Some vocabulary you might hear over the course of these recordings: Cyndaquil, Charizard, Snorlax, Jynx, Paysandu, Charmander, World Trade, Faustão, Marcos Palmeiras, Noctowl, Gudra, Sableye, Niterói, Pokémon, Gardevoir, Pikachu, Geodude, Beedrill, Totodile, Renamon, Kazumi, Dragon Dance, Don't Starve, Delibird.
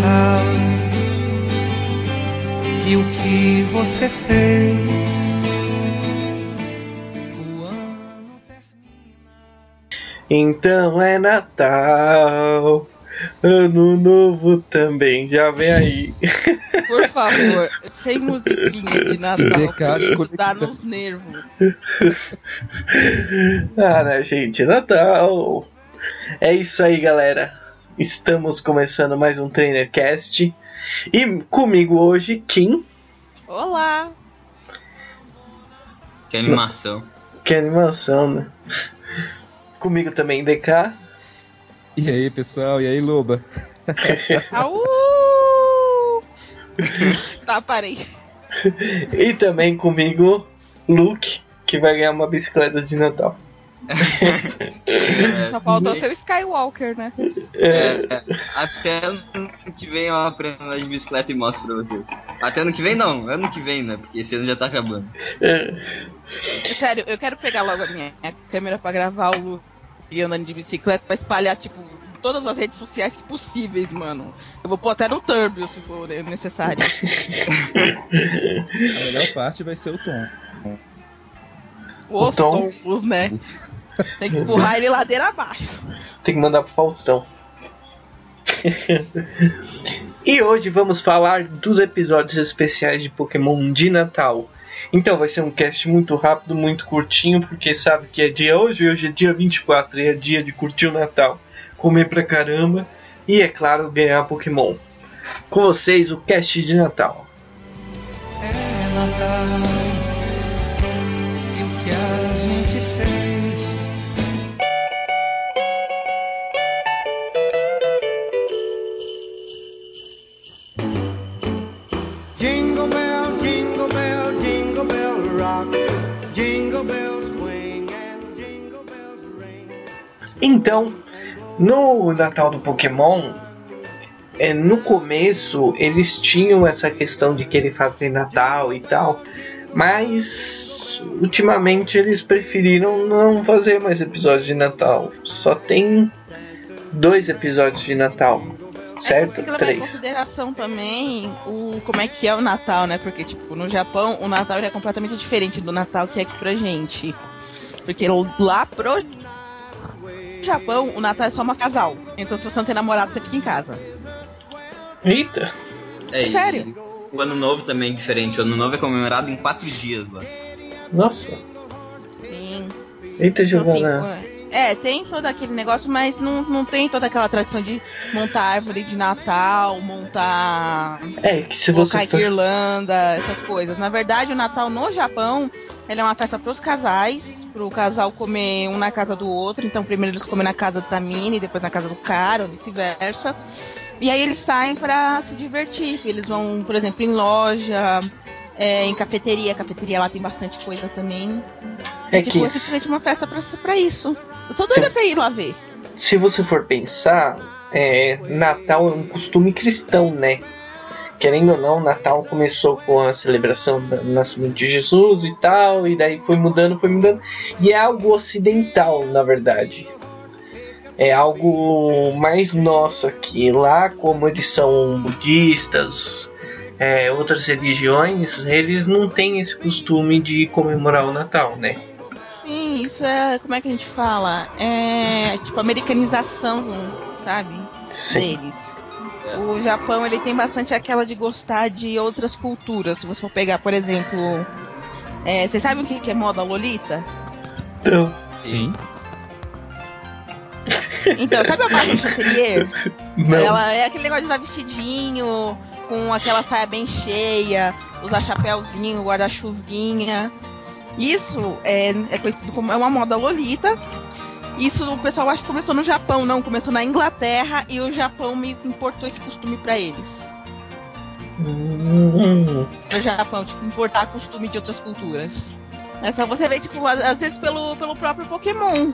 Natal. E o que você fez? O ano termina. Então é Natal. Ano novo também, já vem aí. Por favor, sem musiquinha de Natal, isso dá nos nervos. Ah, né, gente, Natal. É isso aí, galera. Estamos começando mais um TrainerCast. E comigo hoje, Kim. Olá. Que animação. Que animação, né? Comigo também, DK. E aí, pessoal? E aí, Loba? Aú! Tá, parei. E também comigo, Luke, que vai ganhar uma bicicleta de Natal. Só faltou ser o Skywalker, né? Até ano que vem eu aprendo a andar de bicicleta e mostro pra você. Até ano que vem não, ano que vem, né? Porque esse ano já tá acabando. Sério, eu quero pegar logo a minha câmera pra gravar o Luke andando de bicicleta pra espalhar, tipo, todas as redes sociais possíveis, mano. Eu vou pôr até no Turbo, se for necessário. A melhor parte vai ser o Tom. Os tombos, né? Tem que empurrar ele ladeira abaixo. Tem que mandar pro Faustão. E hoje vamos falar dos episódios especiais de Pokémon de Natal. Então vai ser um cast muito rápido, muito curtinho, porque sabe que é dia hoje é dia 24, e é dia de curtir o Natal, comer pra caramba e, é claro, ganhar Pokémon. Com vocês, o cast de Natal. É Natal, e o que a gente fez? Jingle Bell, Jingle Bell, Jingle Bell Rock, Jingle Bells Swing and Jingle Bells Ring. Então, no Natal do Pokémon, no começo eles tinham essa questão de querer fazer Natal e tal, mas ultimamente eles preferiram não fazer mais episódios de Natal. Só tem 2 episódios de Natal. Certo? Tem que levar em consideração também como é que é o Natal, né? Porque, tipo, no Japão, o Natal é completamente diferente do Natal que é aqui pra gente. Porque lá pro Japão, o Natal é só uma casal. Então, se você não tem namorado, você fica em casa. Eita! É sério? O Ano Novo também é diferente. O Ano Novo é comemorado em 4 dias lá. Nossa! Sim. Eita, Giovana. Então, tem todo aquele negócio, mas não tem toda aquela tradição de montar árvore de Natal, montar... que se você colocar guirlanda, essas coisas. Na verdade, o Natal no Japão, ele é uma festa pros casais, pro casal comer um na casa do outro. Então, primeiro eles comem na casa do Tamini, depois na casa do cara, ou vice-versa. E aí eles saem pra se divertir. Eles vão, por exemplo, em loja... em cafeteria. Cafeteria lá tem bastante coisa também. Tipo, você precisa de uma festa pra isso. Eu tô doida pra ir lá ver. Se você for pensar, Natal é um costume cristão, né? Querendo ou não, Natal começou com a celebração do nascimento de Jesus e tal, e daí foi mudando. E é algo ocidental, na verdade. É algo mais nosso aqui. Lá, como eles são budistas... outras religiões, eles não têm esse costume de comemorar o Natal, né? Sim, isso é, como é que a gente fala? É tipo americanização, sabe? Sim. Deles. O Japão, ele tem bastante aquela de gostar de outras culturas. Se você for pegar, por exemplo, vocês sabem o que é moda lolita? Não. Sim. Então, sabe a Barbie Chanterier? Ela é aquele negócio de usar vestidinho, com aquela saia bem cheia, usar chapéuzinho, guarda-chuvinha. Isso é conhecido como uma moda lolita. Isso o pessoal acha que começou no Japão, não, começou na Inglaterra, e o Japão me importou esse costume pra eles. No Japão, tipo, importar costume de outras culturas. É só você ver, tipo, às vezes pelo próprio Pokémon.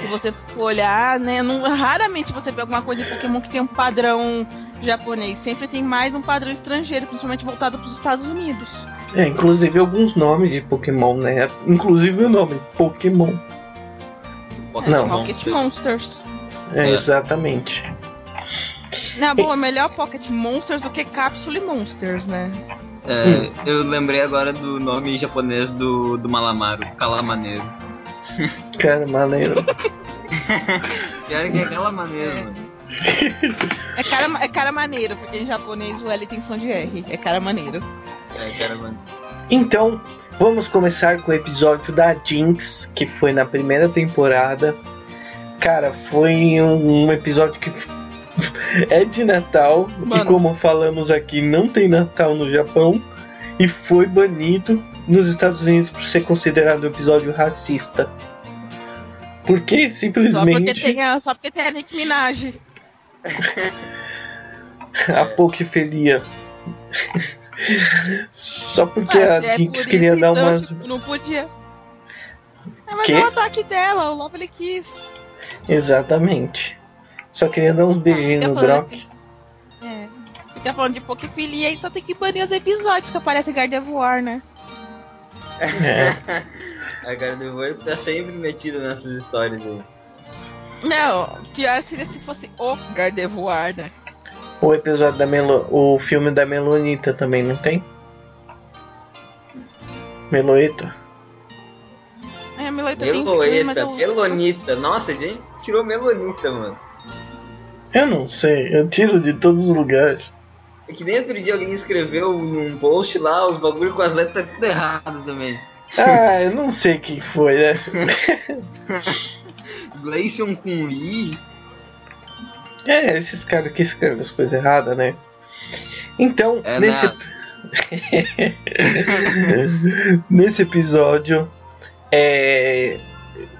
Se você for olhar, né, raramente você vê alguma coisa de Pokémon que tem um padrão japonês. Sempre tem mais um padrão estrangeiro, principalmente voltado para os Estados Unidos. Inclusive alguns nomes de Pokémon, né? Inclusive o nome Pokémon. Não, Rocket Monsters. Exatamente. Na boa, melhor Pocket Monsters do que Capsule Monsters, né? É, eu lembrei agora do nome japonês do Malamaro, Calamaneiro. Calamaneiro. Pior que é Calamaneiro, mano. É cara maneiro, porque em japonês o L tem som de R. É cara maneiro. É cara maneiro. Então, vamos começar com o episódio da Jynx, que foi na primeira temporada. Cara, foi um episódio que é de Natal, mano. E como falamos aqui, não tem Natal no Japão. E foi banido nos Estados Unidos por ser considerado um episódio racista. Porque simplesmente... Só porque tem a Nicki Minaj. A Pokeferia. Só porque a Jinx queria dar umas... Tipo, não podia. É, mas é um ataque dela, o Love ele quis. Exatamente. Só queria dar uns beijinhos no Brock. Assim, fica falando de Pokefilia, então tem que banir os episódios que aparece Gardevoir, né? É. A Gardevoir tá sempre metida nessas histórias aí. Não, pior seria se fosse o Gardevoir, né? O episódio da o filme da Meloeta também, não tem? Meloeta? É, Meloeta tem filme, mas Melonita, nossa, a gente tirou Melonita, mano. Eu não sei, eu tiro de todos os lugares. É que nem outro dia alguém escreveu num post lá, os bagulho com as letras tá tudo errado também. Ah, eu não sei quem foi, né? Gleison com I. É, esses caras que escrevem as coisas erradas, né? Então, nesse episódio,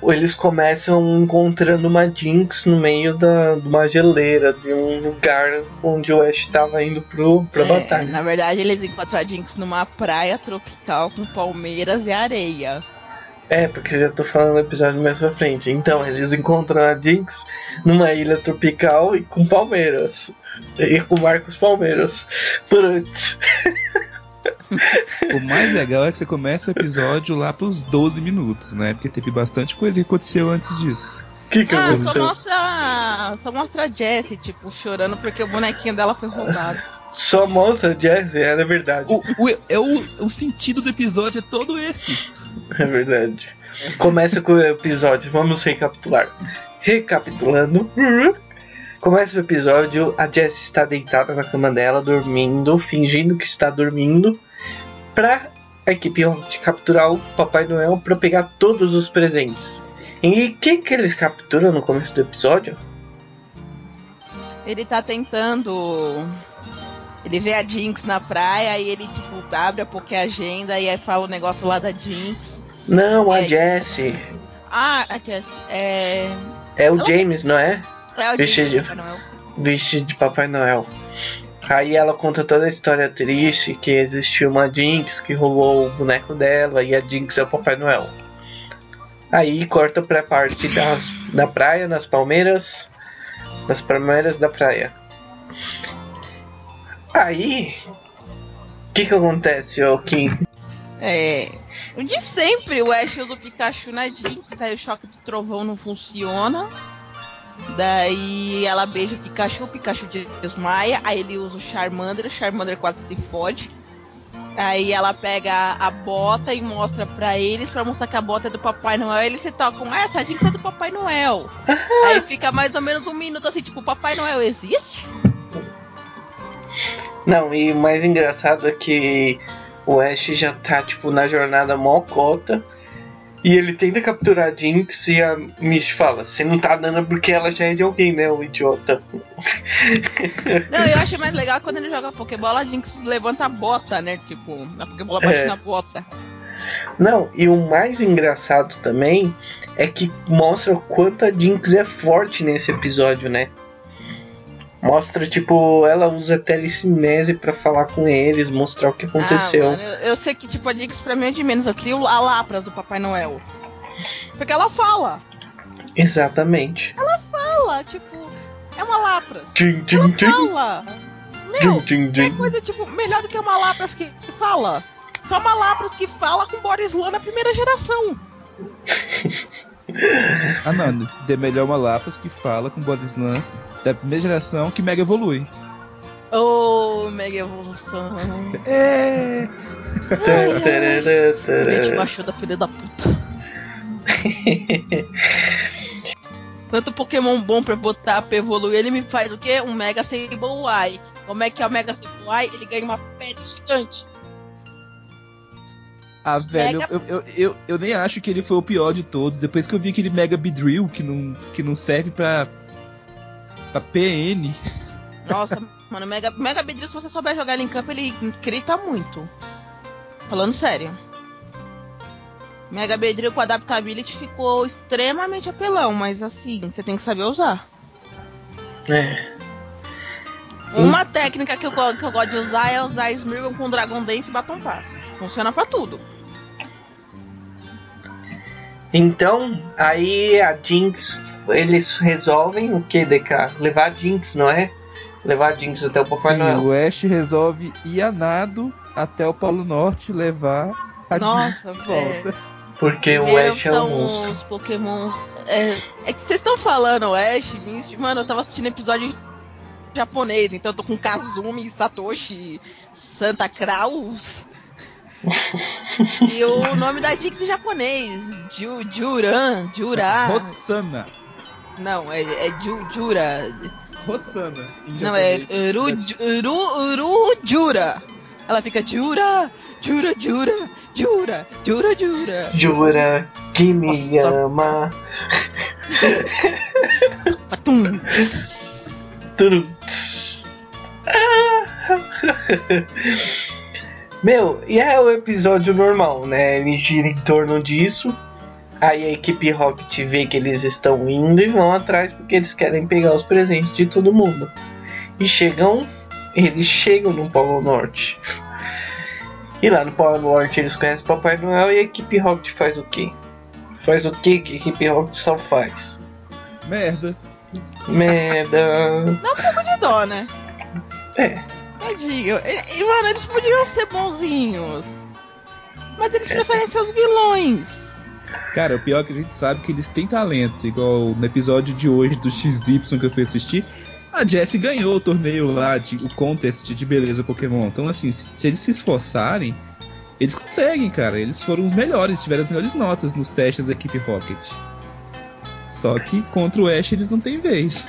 eles começam encontrando uma Jynx no meio de uma geleira, de um lugar onde o Ash estava indo pra batalha. Na verdade, eles encontram a Jynx numa praia tropical com palmeiras e areia. É, porque eu já tô falando do episódio mais pra frente. Então, eles encontram a Jynx numa ilha tropical e com palmeiras. E com Marcos Palmeiras. Putz. O mais legal é que você começa o episódio lá pros 12 minutos, né? Porque teve bastante coisa que aconteceu antes disso. Que aconteceu? Só mostra a Jessie, tipo, chorando porque o bonequinho dela foi roubado. Só mostra a Jessie, é verdade. O sentido do episódio é todo esse. É verdade. Começa com o episódio, vamos recapitular. Recapitulando. Começa o episódio, a Jessie está deitada na cama dela, dormindo, fingindo que está dormindo, pra a equipe de capturar o Papai Noel pra pegar todos os presentes. E quem que eles capturam no começo do episódio? Ele tá tentando... Ele vê a Jynx na praia e ele, tipo, abre a Poké-agenda e aí fala o negócio lá da Jynx. Não, a Jessie. Ah, a Jessie. É o James, não é? É o James de Papai Noel. Vestido de Papai Noel. Aí ela conta toda a história triste, que existiu uma Jynx que roubou o boneco dela e a Jynx é o Papai Noel. Aí corta pra parte da praia, nas palmeiras da praia. Aí, o que acontece, ô Kim? De sempre, o Ash usa o Pikachu na Jynx, aí o choque do trovão não funciona. Daí ela beija o Pikachu desmaia, aí ele usa o Charmander quase se fode. Aí ela pega a bota e mostra pra eles, pra mostrar que a bota é do Papai Noel. Eles se tocam, essa Jynx é do Papai Noel. Aí fica mais ou menos um minuto assim, tipo, Papai Noel existe? Não, e o mais engraçado é que o Ash já tá, tipo, na jornada mocota. E ele tenta capturar a Jynx e a Mish fala, você não tá dando porque ela já é de alguém, né, o idiota. Não, eu acho mais legal quando ele joga a Pokébola, a Jynx levanta a bota, né, tipo, a Pokébola bate na bota. Não, e o mais engraçado também é que mostra o quanto a Jynx é forte nesse episódio, né. Mostra, tipo, ela usa telecinese pra falar com eles, mostrar o que aconteceu. Mano, eu sei que, tipo, a Jynx pra mim é de menos. Eu crio a Lapras do Papai Noel. Porque ela fala. Exatamente. Ela fala, tipo, é uma Lapras. Tchim, tchim, ela fala. Meu, tchim, tchim. É coisa, tipo, melhor do que uma Lapras que fala. Só uma Lapras que fala com Boris Lã na primeira geração. Ah não, é melhor uma Lapras que fala com Body Slam da primeira geração que mega evolui. Oh, mega evolução. É. Te baixou da filha da puta. Tanto Pokémon bom pra botar pra evoluir, ele me faz o quê? Um Mega Sableye. Como é que é o Mega Sableye? Ele ganha uma pedra gigante. Ah, velho, eu nem acho que ele foi o pior de todos. Depois que eu vi aquele Mega Beedrill que não serve pra PN. Nossa, mano, Mega Beedrill, se você souber jogar ele em campo, ele grita muito. Falando sério. Mega Beedrill com Adaptability ficou extremamente apelão, mas assim, você tem que saber usar. É. Uma técnica que eu gosto de usar é usar Smeargle com Dragon Dance e Baton Pass. Funciona pra tudo. Então, aí a Jynx, eles resolvem o que, DK? Levar a Jynx, não é? Levar a Jynx até o Papai Noel. O Ash resolve ir a nado até o Polo Norte levar a Jynx de volta. Porque o Ash é um monstro. Os Pokémon... É que vocês estão falando, Ash, Misty... Mano, eu tava assistindo episódio japonês, então eu tô com Kazumi, Satoshi, Santa Kraus. E o nome da Jynx em japonês, Jura. Rossana. Não, Jura. Rossana. Não, japonês, é Jura. Ela fica Jura. Jura que me ama. Patum. Meu, e é o episódio normal, né? Ele gira em torno disso. Aí a equipe Rocket vê que eles estão indo e vão atrás porque eles querem pegar os presentes de todo mundo. E eles chegam no Polo Norte. E lá no Polo Norte eles conhecem Papai Noel. E a equipe Rocket faz o quê? Faz o quê que a equipe Rocket só faz? Merda. Dá um pouco de dó, né? É. Tadinho. E, mano, eles podiam ser bonzinhos. Mas eles preferem ser os vilões. Cara, o pior é que a gente sabe que eles têm talento. Igual no episódio de hoje do XY que eu fui assistir, a Jessie ganhou o torneio lá, o contest de beleza Pokémon. Então, assim, se eles se esforçarem, eles conseguem, cara. Eles foram os melhores, tiveram as melhores notas nos testes da equipe Rocket. Só que contra o Ash eles não tem vez.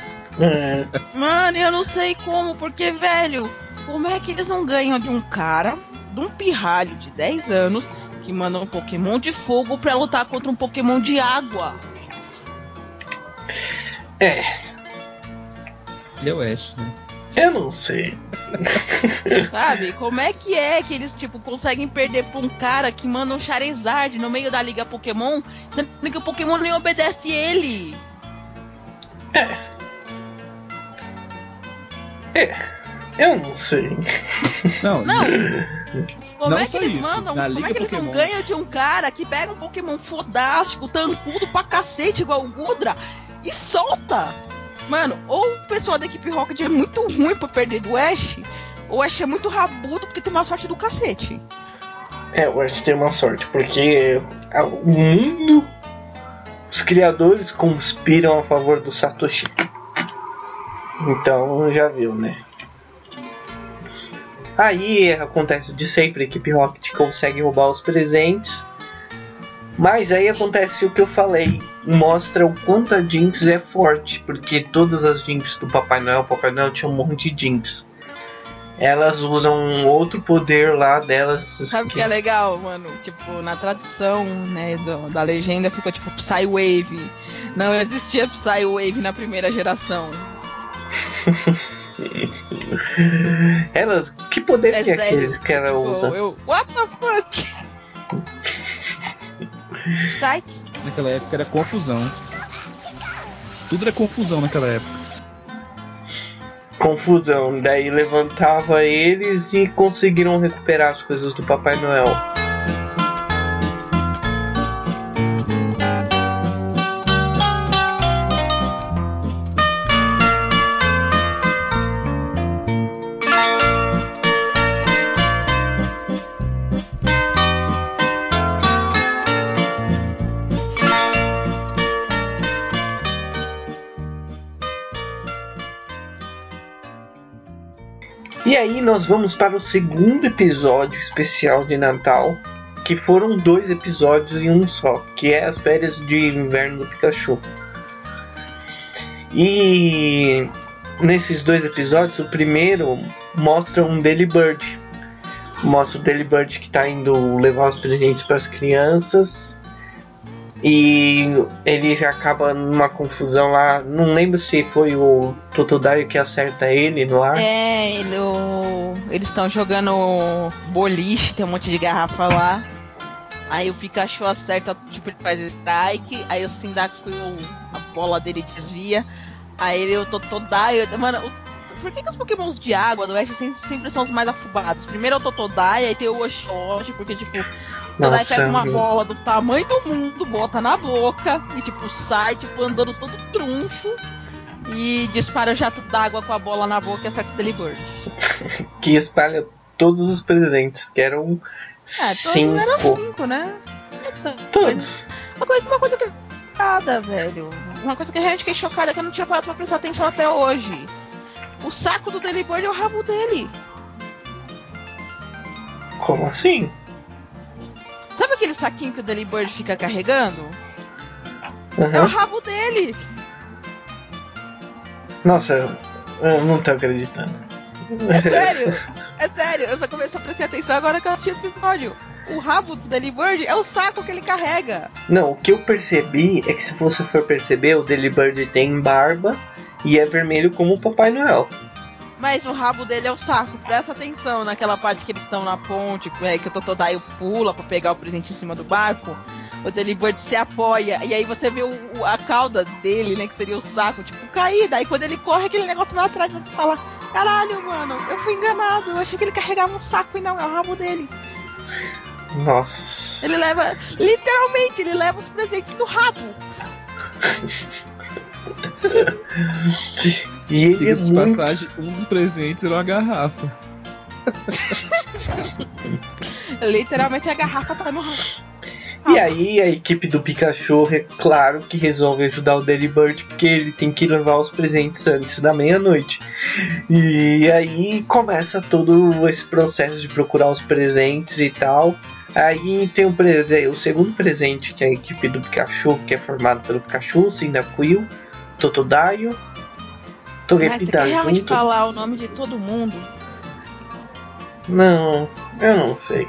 Mano, eu não sei como, porque, velho, como é que eles não ganham de um cara, de um pirralho de 10 anos, que manda um Pokémon de fogo pra lutar contra um Pokémon de água? É. Ele é o Ash, né? Eu não sei. Sabe, como é que eles, tipo, conseguem perder pra um cara que manda um Charizard no meio da Liga Pokémon, sendo que o Pokémon nem obedece ele? Eu não sei. Não. Como não é que eles isso. mandam? Na como Liga é que eles Pokémon. Não ganham de um cara que pega um Pokémon fodástico, tancudo pra cacete, igual o Gudra, e solta? Mano, ou o pessoal da equipe Rocket é muito ruim pra perder do Ash, ou o Ash é muito rabudo porque tem uma sorte do cacete. É, o Ash tem uma sorte, porque o mundo, os criadores conspiram a favor do Satoshi. Então, já viu, né? Aí acontece de sempre, a equipe Rocket consegue roubar os presentes. Mas aí acontece o que eu falei, mostra o quanto a Jynx é forte, porque todas as Jynx do Papai Noel tinha um monte de Jynx. Elas usam um outro poder lá delas. Sabe o que é legal, mano? Tipo, na tradução, né, da legenda ficou tipo Psywave. Não existia Psywave na primeira geração. Elas, que poder é aqueles que ela tipo, usa? What the fuck? Psyche. Naquela época era confusão. Tudo era confusão naquela época. Confusão. Daí levantava eles e conseguiram recuperar as coisas do Papai Noel. E aí nós vamos para o segundo episódio especial de Natal, que foram 2 episódios em um só, que é as férias de inverno do Pikachu. E nesses 2 episódios, o primeiro mostra um Delibird. Mostra o Delibird que está indo levar os presentes para as crianças. E ele acaba numa confusão lá. Não lembro se foi o Totodile que acerta ele no ar. É, eles estão jogando boliche, tem um monte de garrafa lá. Aí o Pikachu acerta, tipo, ele faz strike. Aí o Cyndaquil, a bola dele desvia. Aí ele, o Totodile... Mano, por que os pokémons de água do Oeste sempre são os mais afobados? Primeiro é o Totodile, aí tem o Oshawott, porque, tipo... Totodile pega uma bola do tamanho do mundo, bota na boca e, tipo, sai, tipo, andando todo trunfo e dispara o jato d'água com a bola na boca e acerta o Delibird. Que espalha todos os presentes, que eram 5. Todos eram 5, né? Então, todos. Uma coisa que é chocada, velho. Uma coisa que a gente fiquei chocada, que eu não tinha parado pra prestar atenção até hoje. O saco do Delibird é o rabo dele. Como assim? Sabe aquele saquinho que o Delibird fica carregando? Uhum. É o rabo dele! Nossa, eu não tô acreditando. É sério, eu já comecei a prestar atenção agora que eu assisti o episódio. O rabo do Delibird é o saco que ele carrega. Não, o que eu percebi é que, se você for perceber, o Delibird tem barba e é vermelho como o Papai Noel. Mas o rabo dele é o saco. Presta atenção naquela parte que eles estão na ponte, que o Totodile pula pra pegar o presente em cima do barco. O Delibird se apoia. E aí você vê a cauda dele, né? Que seria o saco, tipo, caída. Aí quando ele corre, aquele negócio vai atrás. Você fala, caralho, mano, eu fui enganado. Eu achei que ele carregava um saco e não, é o rabo dele. Nossa. Ele leva, literalmente, ele leva os presentes no rabo. E ele passagem, um dos presentes era uma garrafa. Literalmente a garrafa tá no rabo. E aí a equipe do Pikachu, é claro que resolve ajudar o Delibird, porque ele tem que levar os presentes antes da meia-noite. E aí começa todo esse processo de procurar os presentes e tal. Aí tem o segundo presente, que é a equipe do Pikachu, que é formada pelo Pikachu, Cyndaquil, Totodile, Togepi. Você quer realmente falar o nome de todo mundo? Não, eu não sei.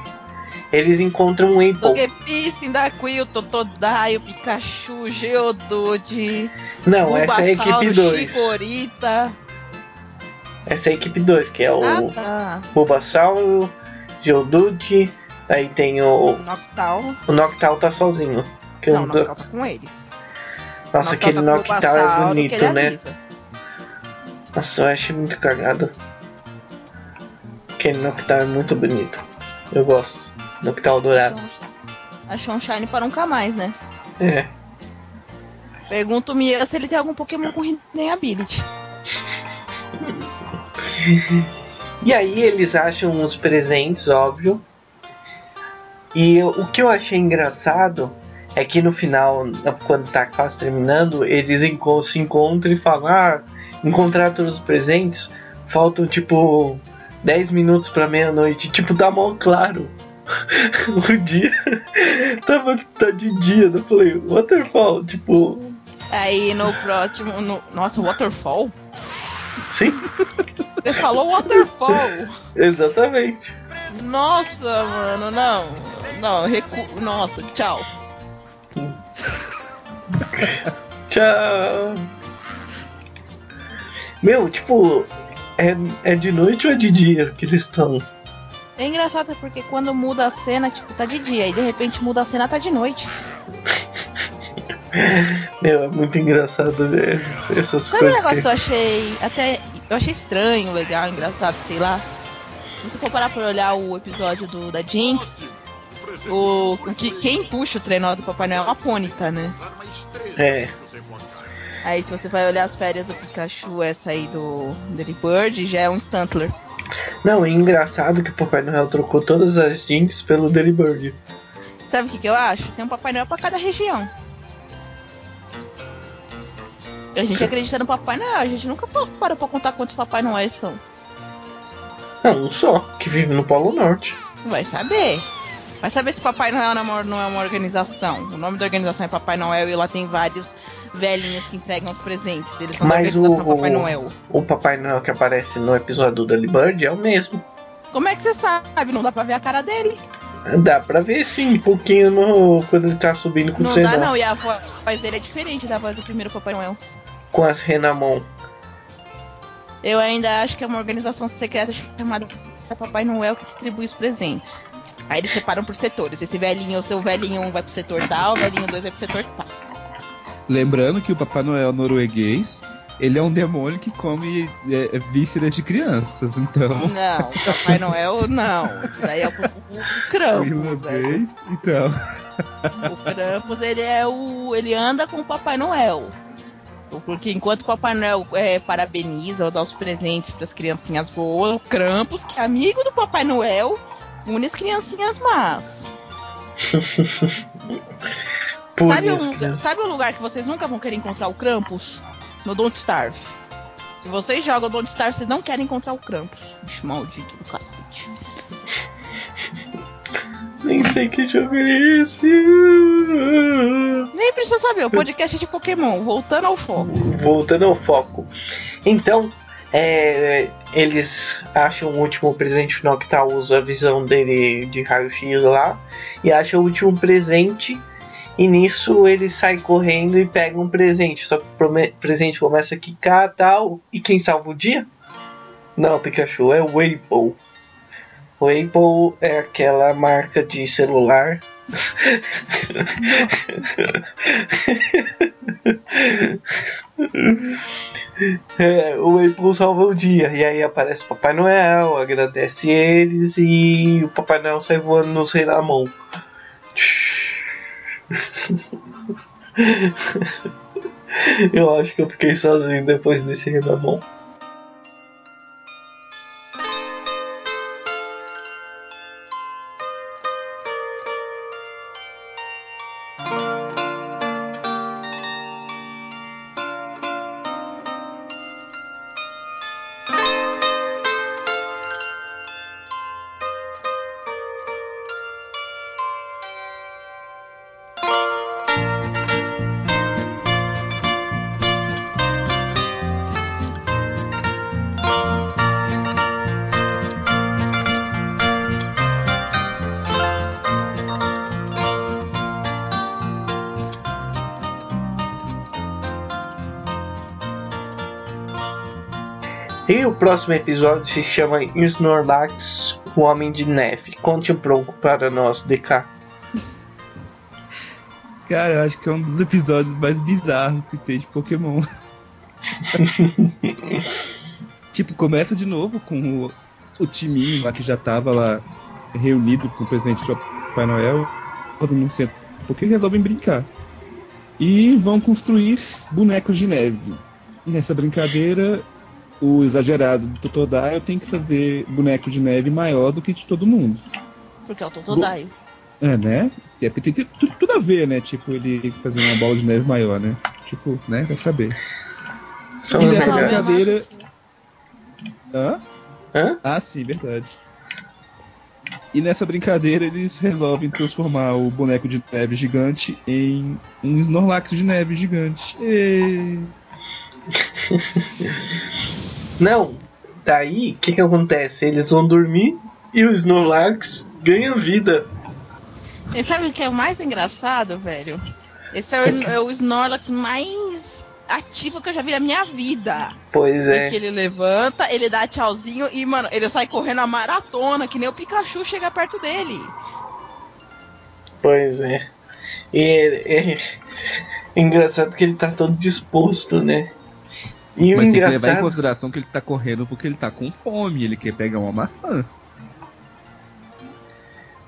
Eles encontram um Apple. Togepi, Cyndaquil, Totodile, Pikachu, Geodude. Não, essa é a equipe 2. Essa é a equipe 2, que é o Bulbasauro, Geodude. Aí tem o Noctowl. O Noctowl tá sozinho. Não, o Noctowl tá com eles. Nossa, aquele Noctowl é bonito, né? Avisa. Nossa, eu achei muito cagado. Aquele Noctowl é muito bonito. Eu gosto. Noctowl dourado. Achou um shiny para nunca mais, né? É. Pergunto-me se ele tem algum Pokémon com Hidden Ability. E aí eles acham uns presentes, óbvio. E o que eu achei engraçado é que no final, quando tá quase terminando, eles se encontram e falam, encontrar todos os presentes, faltam tipo 10 minutos pra meia-noite. Tipo, tá mal claro. O dia tá de dia, eu falei, Waterfall, tipo... Aí no próximo... Nossa, Waterfall? Sim. Você falou Waterfall. Exatamente. Nossa, mano, não, nossa, tchau. Tchau. Meu, tipo, é de noite ou é de dia que eles estão? É engraçado porque quando muda a cena, tipo, tá de dia, e de repente muda a cena, tá de noite. Meu, é muito engraçado ver essas Sabe coisas. Sabe um negócio que eu achei, até, eu achei estranho, legal, engraçado, sei lá. Se você for parar pra olhar o episódio da Jynx, quem puxa o trenó do Papai Noel é uma pônita, né? É. Aí se você vai olhar as férias do Pikachu, essa aí do Delibird, já é um Stantler. Não, é engraçado que o Papai Noel trocou todas as Jynx pelo Delibird. Sabe o que eu acho? Tem um Papai Noel pra cada região. A gente acredita no Papai Noel, a gente nunca parou pra contar quantos Papai Noel são. É um só, que vive no Polo Norte. Vai saber. Vai saber se Papai Noel não é uma organização. O nome da organização é Papai Noel e lá tem vários velhinhos que entregam os presentes. Eles são da organização Papai Noel. O Papai Noel que aparece no episódio do Delibird é o mesmo. Como é que você sabe? Não dá pra ver a cara dele. Dá pra ver sim, um pouquinho no... quando ele tá subindo com o Senna. Não dá não, e a voz dele é diferente da voz do primeiro Papai Noel. Com as Renamon. Eu ainda acho que é uma organização secreta chamada Papai Noel que distribui os presentes. Aí eles separam por setores. Esse velhinho, o seu velhinho 1 vai pro setor tal, o velhinho 2 vai pro setor tal. Lembrando que o Papai Noel norueguês, ele é um demônio que come vísceras de crianças, então... Não, Papai Noel não. Isso daí é o Krampus. Né? Então... O Krampus, ele anda com o Papai Noel. Porque enquanto o Papai Noel parabeniza ou dá os presentes pras criancinhas boas, o Krampus, que é amigo do Papai Noel, une as criancinhas más. Sabe um lugar que vocês nunca vão querer encontrar o Krampus? No Don't Starve. Se vocês jogam Don't Starve, vocês não querem encontrar o Krampus. Bicho maldito do cacete. Nem sei que jogo é esse. Nem precisa saber, o podcast é de Pokémon. Voltando ao foco. Então, eles acham o último presente no Noctowl, usa a visão dele de raio-x lá. E acham o último presente... E nisso ele sai correndo e pega um presente. Só que o presente começa a quicar e tal. E quem salva o dia? Não, Pikachu, é o Apple. O Apple é aquela marca de celular. O Apple salva o dia. E aí aparece o Papai Noel, agradece eles. E o Papai Noel sai voando nos Rei na mão. Eu acho que eu fiquei sozinho depois desse Renamon. E o próximo episódio se chama Snorlax, o Homem de Neve. Conte um pouco para nós, DK. Cara, eu acho que é um dos episódios mais bizarros que tem de Pokémon. Tipo, começa de novo com o timinho lá que já tava lá reunido com o presidente do Papai Noel. Todo mundo senta, porque eles resolvem brincar. E vão construir bonecos de neve. Nessa brincadeira... O exagerado do Totodile tem que fazer boneco de neve maior do que de todo mundo. Porque é o Totodile. É, né? É, porque tem tudo a ver, né? Tipo, ele fazer uma bola de neve maior, né? Tipo, né? Vai saber. Só e nessa brincadeira... Hã? Hã? Ah, sim, verdade. E nessa brincadeira eles resolvem transformar o boneco de neve gigante em um Snorlax de neve gigante. E... Não, daí o que acontece? Eles vão dormir e o Snorlax ganha vida. E sabe o que é o mais engraçado, velho? Esse é o Snorlax mais ativo que eu já vi na minha vida. Pois é. Porque ele levanta, ele dá tchauzinho e, mano, ele sai correndo a maratona, que nem o Pikachu chega perto dele. Pois é. E é engraçado que ele tá todo disposto, né? E mas tem que levar em consideração que ele tá correndo porque ele tá com fome, ele quer pegar uma maçã.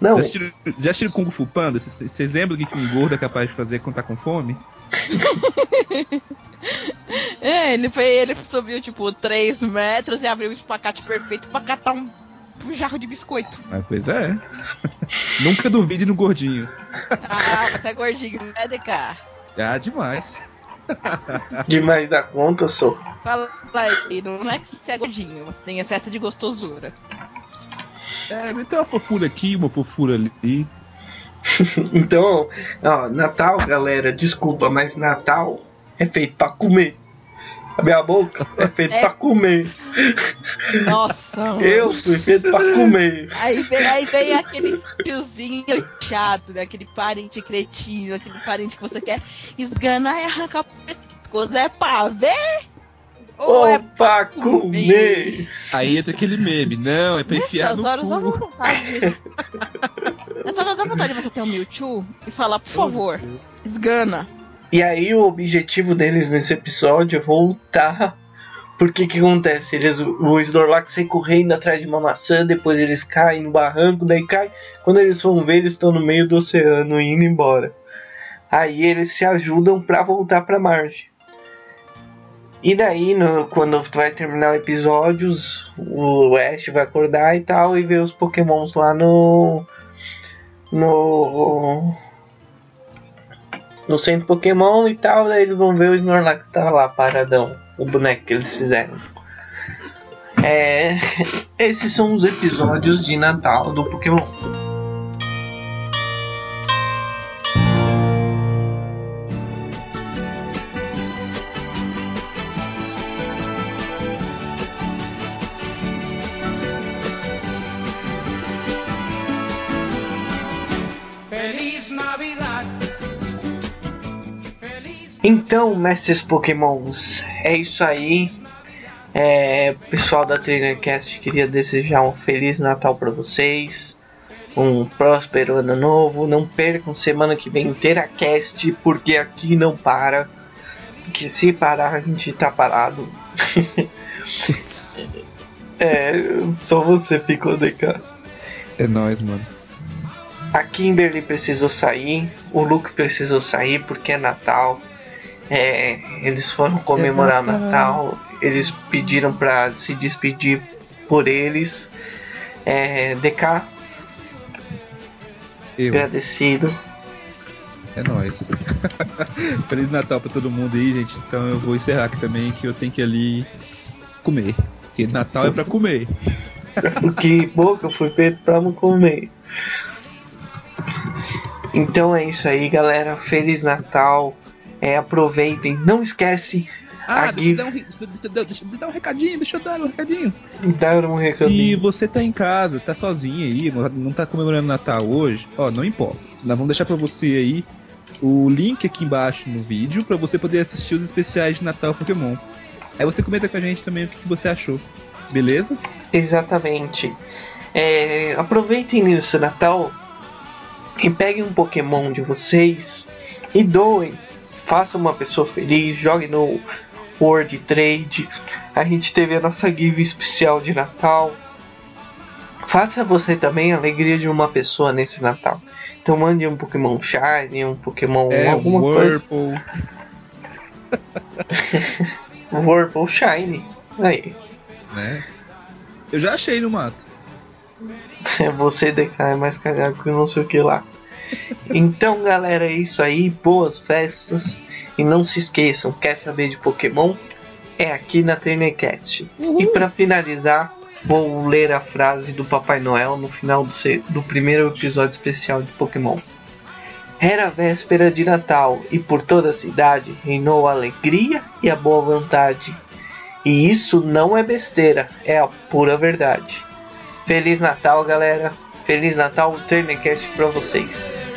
Não. Já assistiram Kung Fu Panda? Vocês lembram o que um gordo é capaz de fazer quando tá com fome? É, ele subiu tipo 3 metros e abriu um espacate perfeito pra catar um jarro de biscoito. Ah, pois é. Nunca duvide no gordinho. Ah, você é gordinho, né, DK? Ah, demais. Demais da conta, sou. Fala aí, não é que você é gordinho, você tem excesso de gostosura. É, ele tem uma fofura aqui, uma fofura ali. Então, ó, Natal, galera, desculpa, mas Natal é feito pra comer. A minha boca é feita pra comer. Nossa, mano. Eu fui feito pra comer. Aí vem aquele tiozinho chato, né? Aquele parente cretino, aquele parente que você quer esganar e arrancar o pescoço. É pra ver? Ou é pra comer? Aí entra aquele meme. Não, é pra enfiar no cu. Nessa hora, só vontade de você ter um Mewtwo e falar, por favor, esgana. E aí o objetivo deles nesse episódio é voltar. Porque que acontece? O Snorlax sai correndo atrás de uma maçã, depois eles caem no barranco, daí cai. Quando eles vão ver, eles estão no meio do oceano indo embora. Aí eles se ajudam pra voltar pra margem. E daí, quando vai terminar o episódio, o Ash vai acordar e tal, e vê os Pokémons lá no centro Pokémon e tal, daí eles vão ver o Snorlax que tava lá, paradão, o boneco que eles fizeram. Esses são os episódios de Natal do Pokémon. Então, mestres Pokémons, é isso aí. Pessoal da TrainerCast, queria desejar um Feliz Natal para vocês. Um próspero ano novo. Não percam, semana que vem TrainerCast, porque aqui não para. Porque se parar, a gente tá parado. Só você ficou de cá. É nóis, mano. A Kimberly precisou sair. O Luke precisou sair, porque é Natal. Eles foram comemorar o Natal, eles pediram pra se despedir por eles. DK, agradecido. É nóis. Feliz Natal pra todo mundo aí, gente. Então eu vou encerrar aqui também, que eu tenho que ir ali comer. Porque Natal é pra comer. Que boca, eu fui feito pra não comer. Então é isso aí, galera. Feliz Natal. Aproveitem, não esquece. Deixa eu dar um recadinho, Se você tá em casa, tá sozinho aí, não tá comemorando Natal hoje, ó, não importa. Nós vamos deixar pra você aí o link aqui embaixo no vídeo pra você poder assistir os especiais de Natal Pokémon. Aí você comenta com a gente também o que você achou, beleza? Exatamente. Aproveitem esse Natal e peguem um Pokémon de vocês e doem. Faça uma pessoa feliz, jogue no World Trade. A gente teve a nossa give especial de Natal. Faça você também a alegria de uma pessoa nesse Natal. Então mande um Pokémon Shiny, um Pokémon alguma coisa. Um Whirlpool Shiny. Aí. Né? Eu já achei no mato. Você, DK, é mais cagado que não sei o que lá. Então, galera, é isso aí. Boas festas. E não se esqueçam, quer saber de Pokémon? É aqui na TrainerCast. E pra finalizar, vou ler a frase do Papai Noel no final do primeiro episódio especial de Pokémon. Era a véspera de Natal e por toda a cidade reinou a alegria e a boa vontade. E isso não é besteira, é a pura verdade. Feliz Natal, galera. Feliz Natal, TrainerCast pra vocês.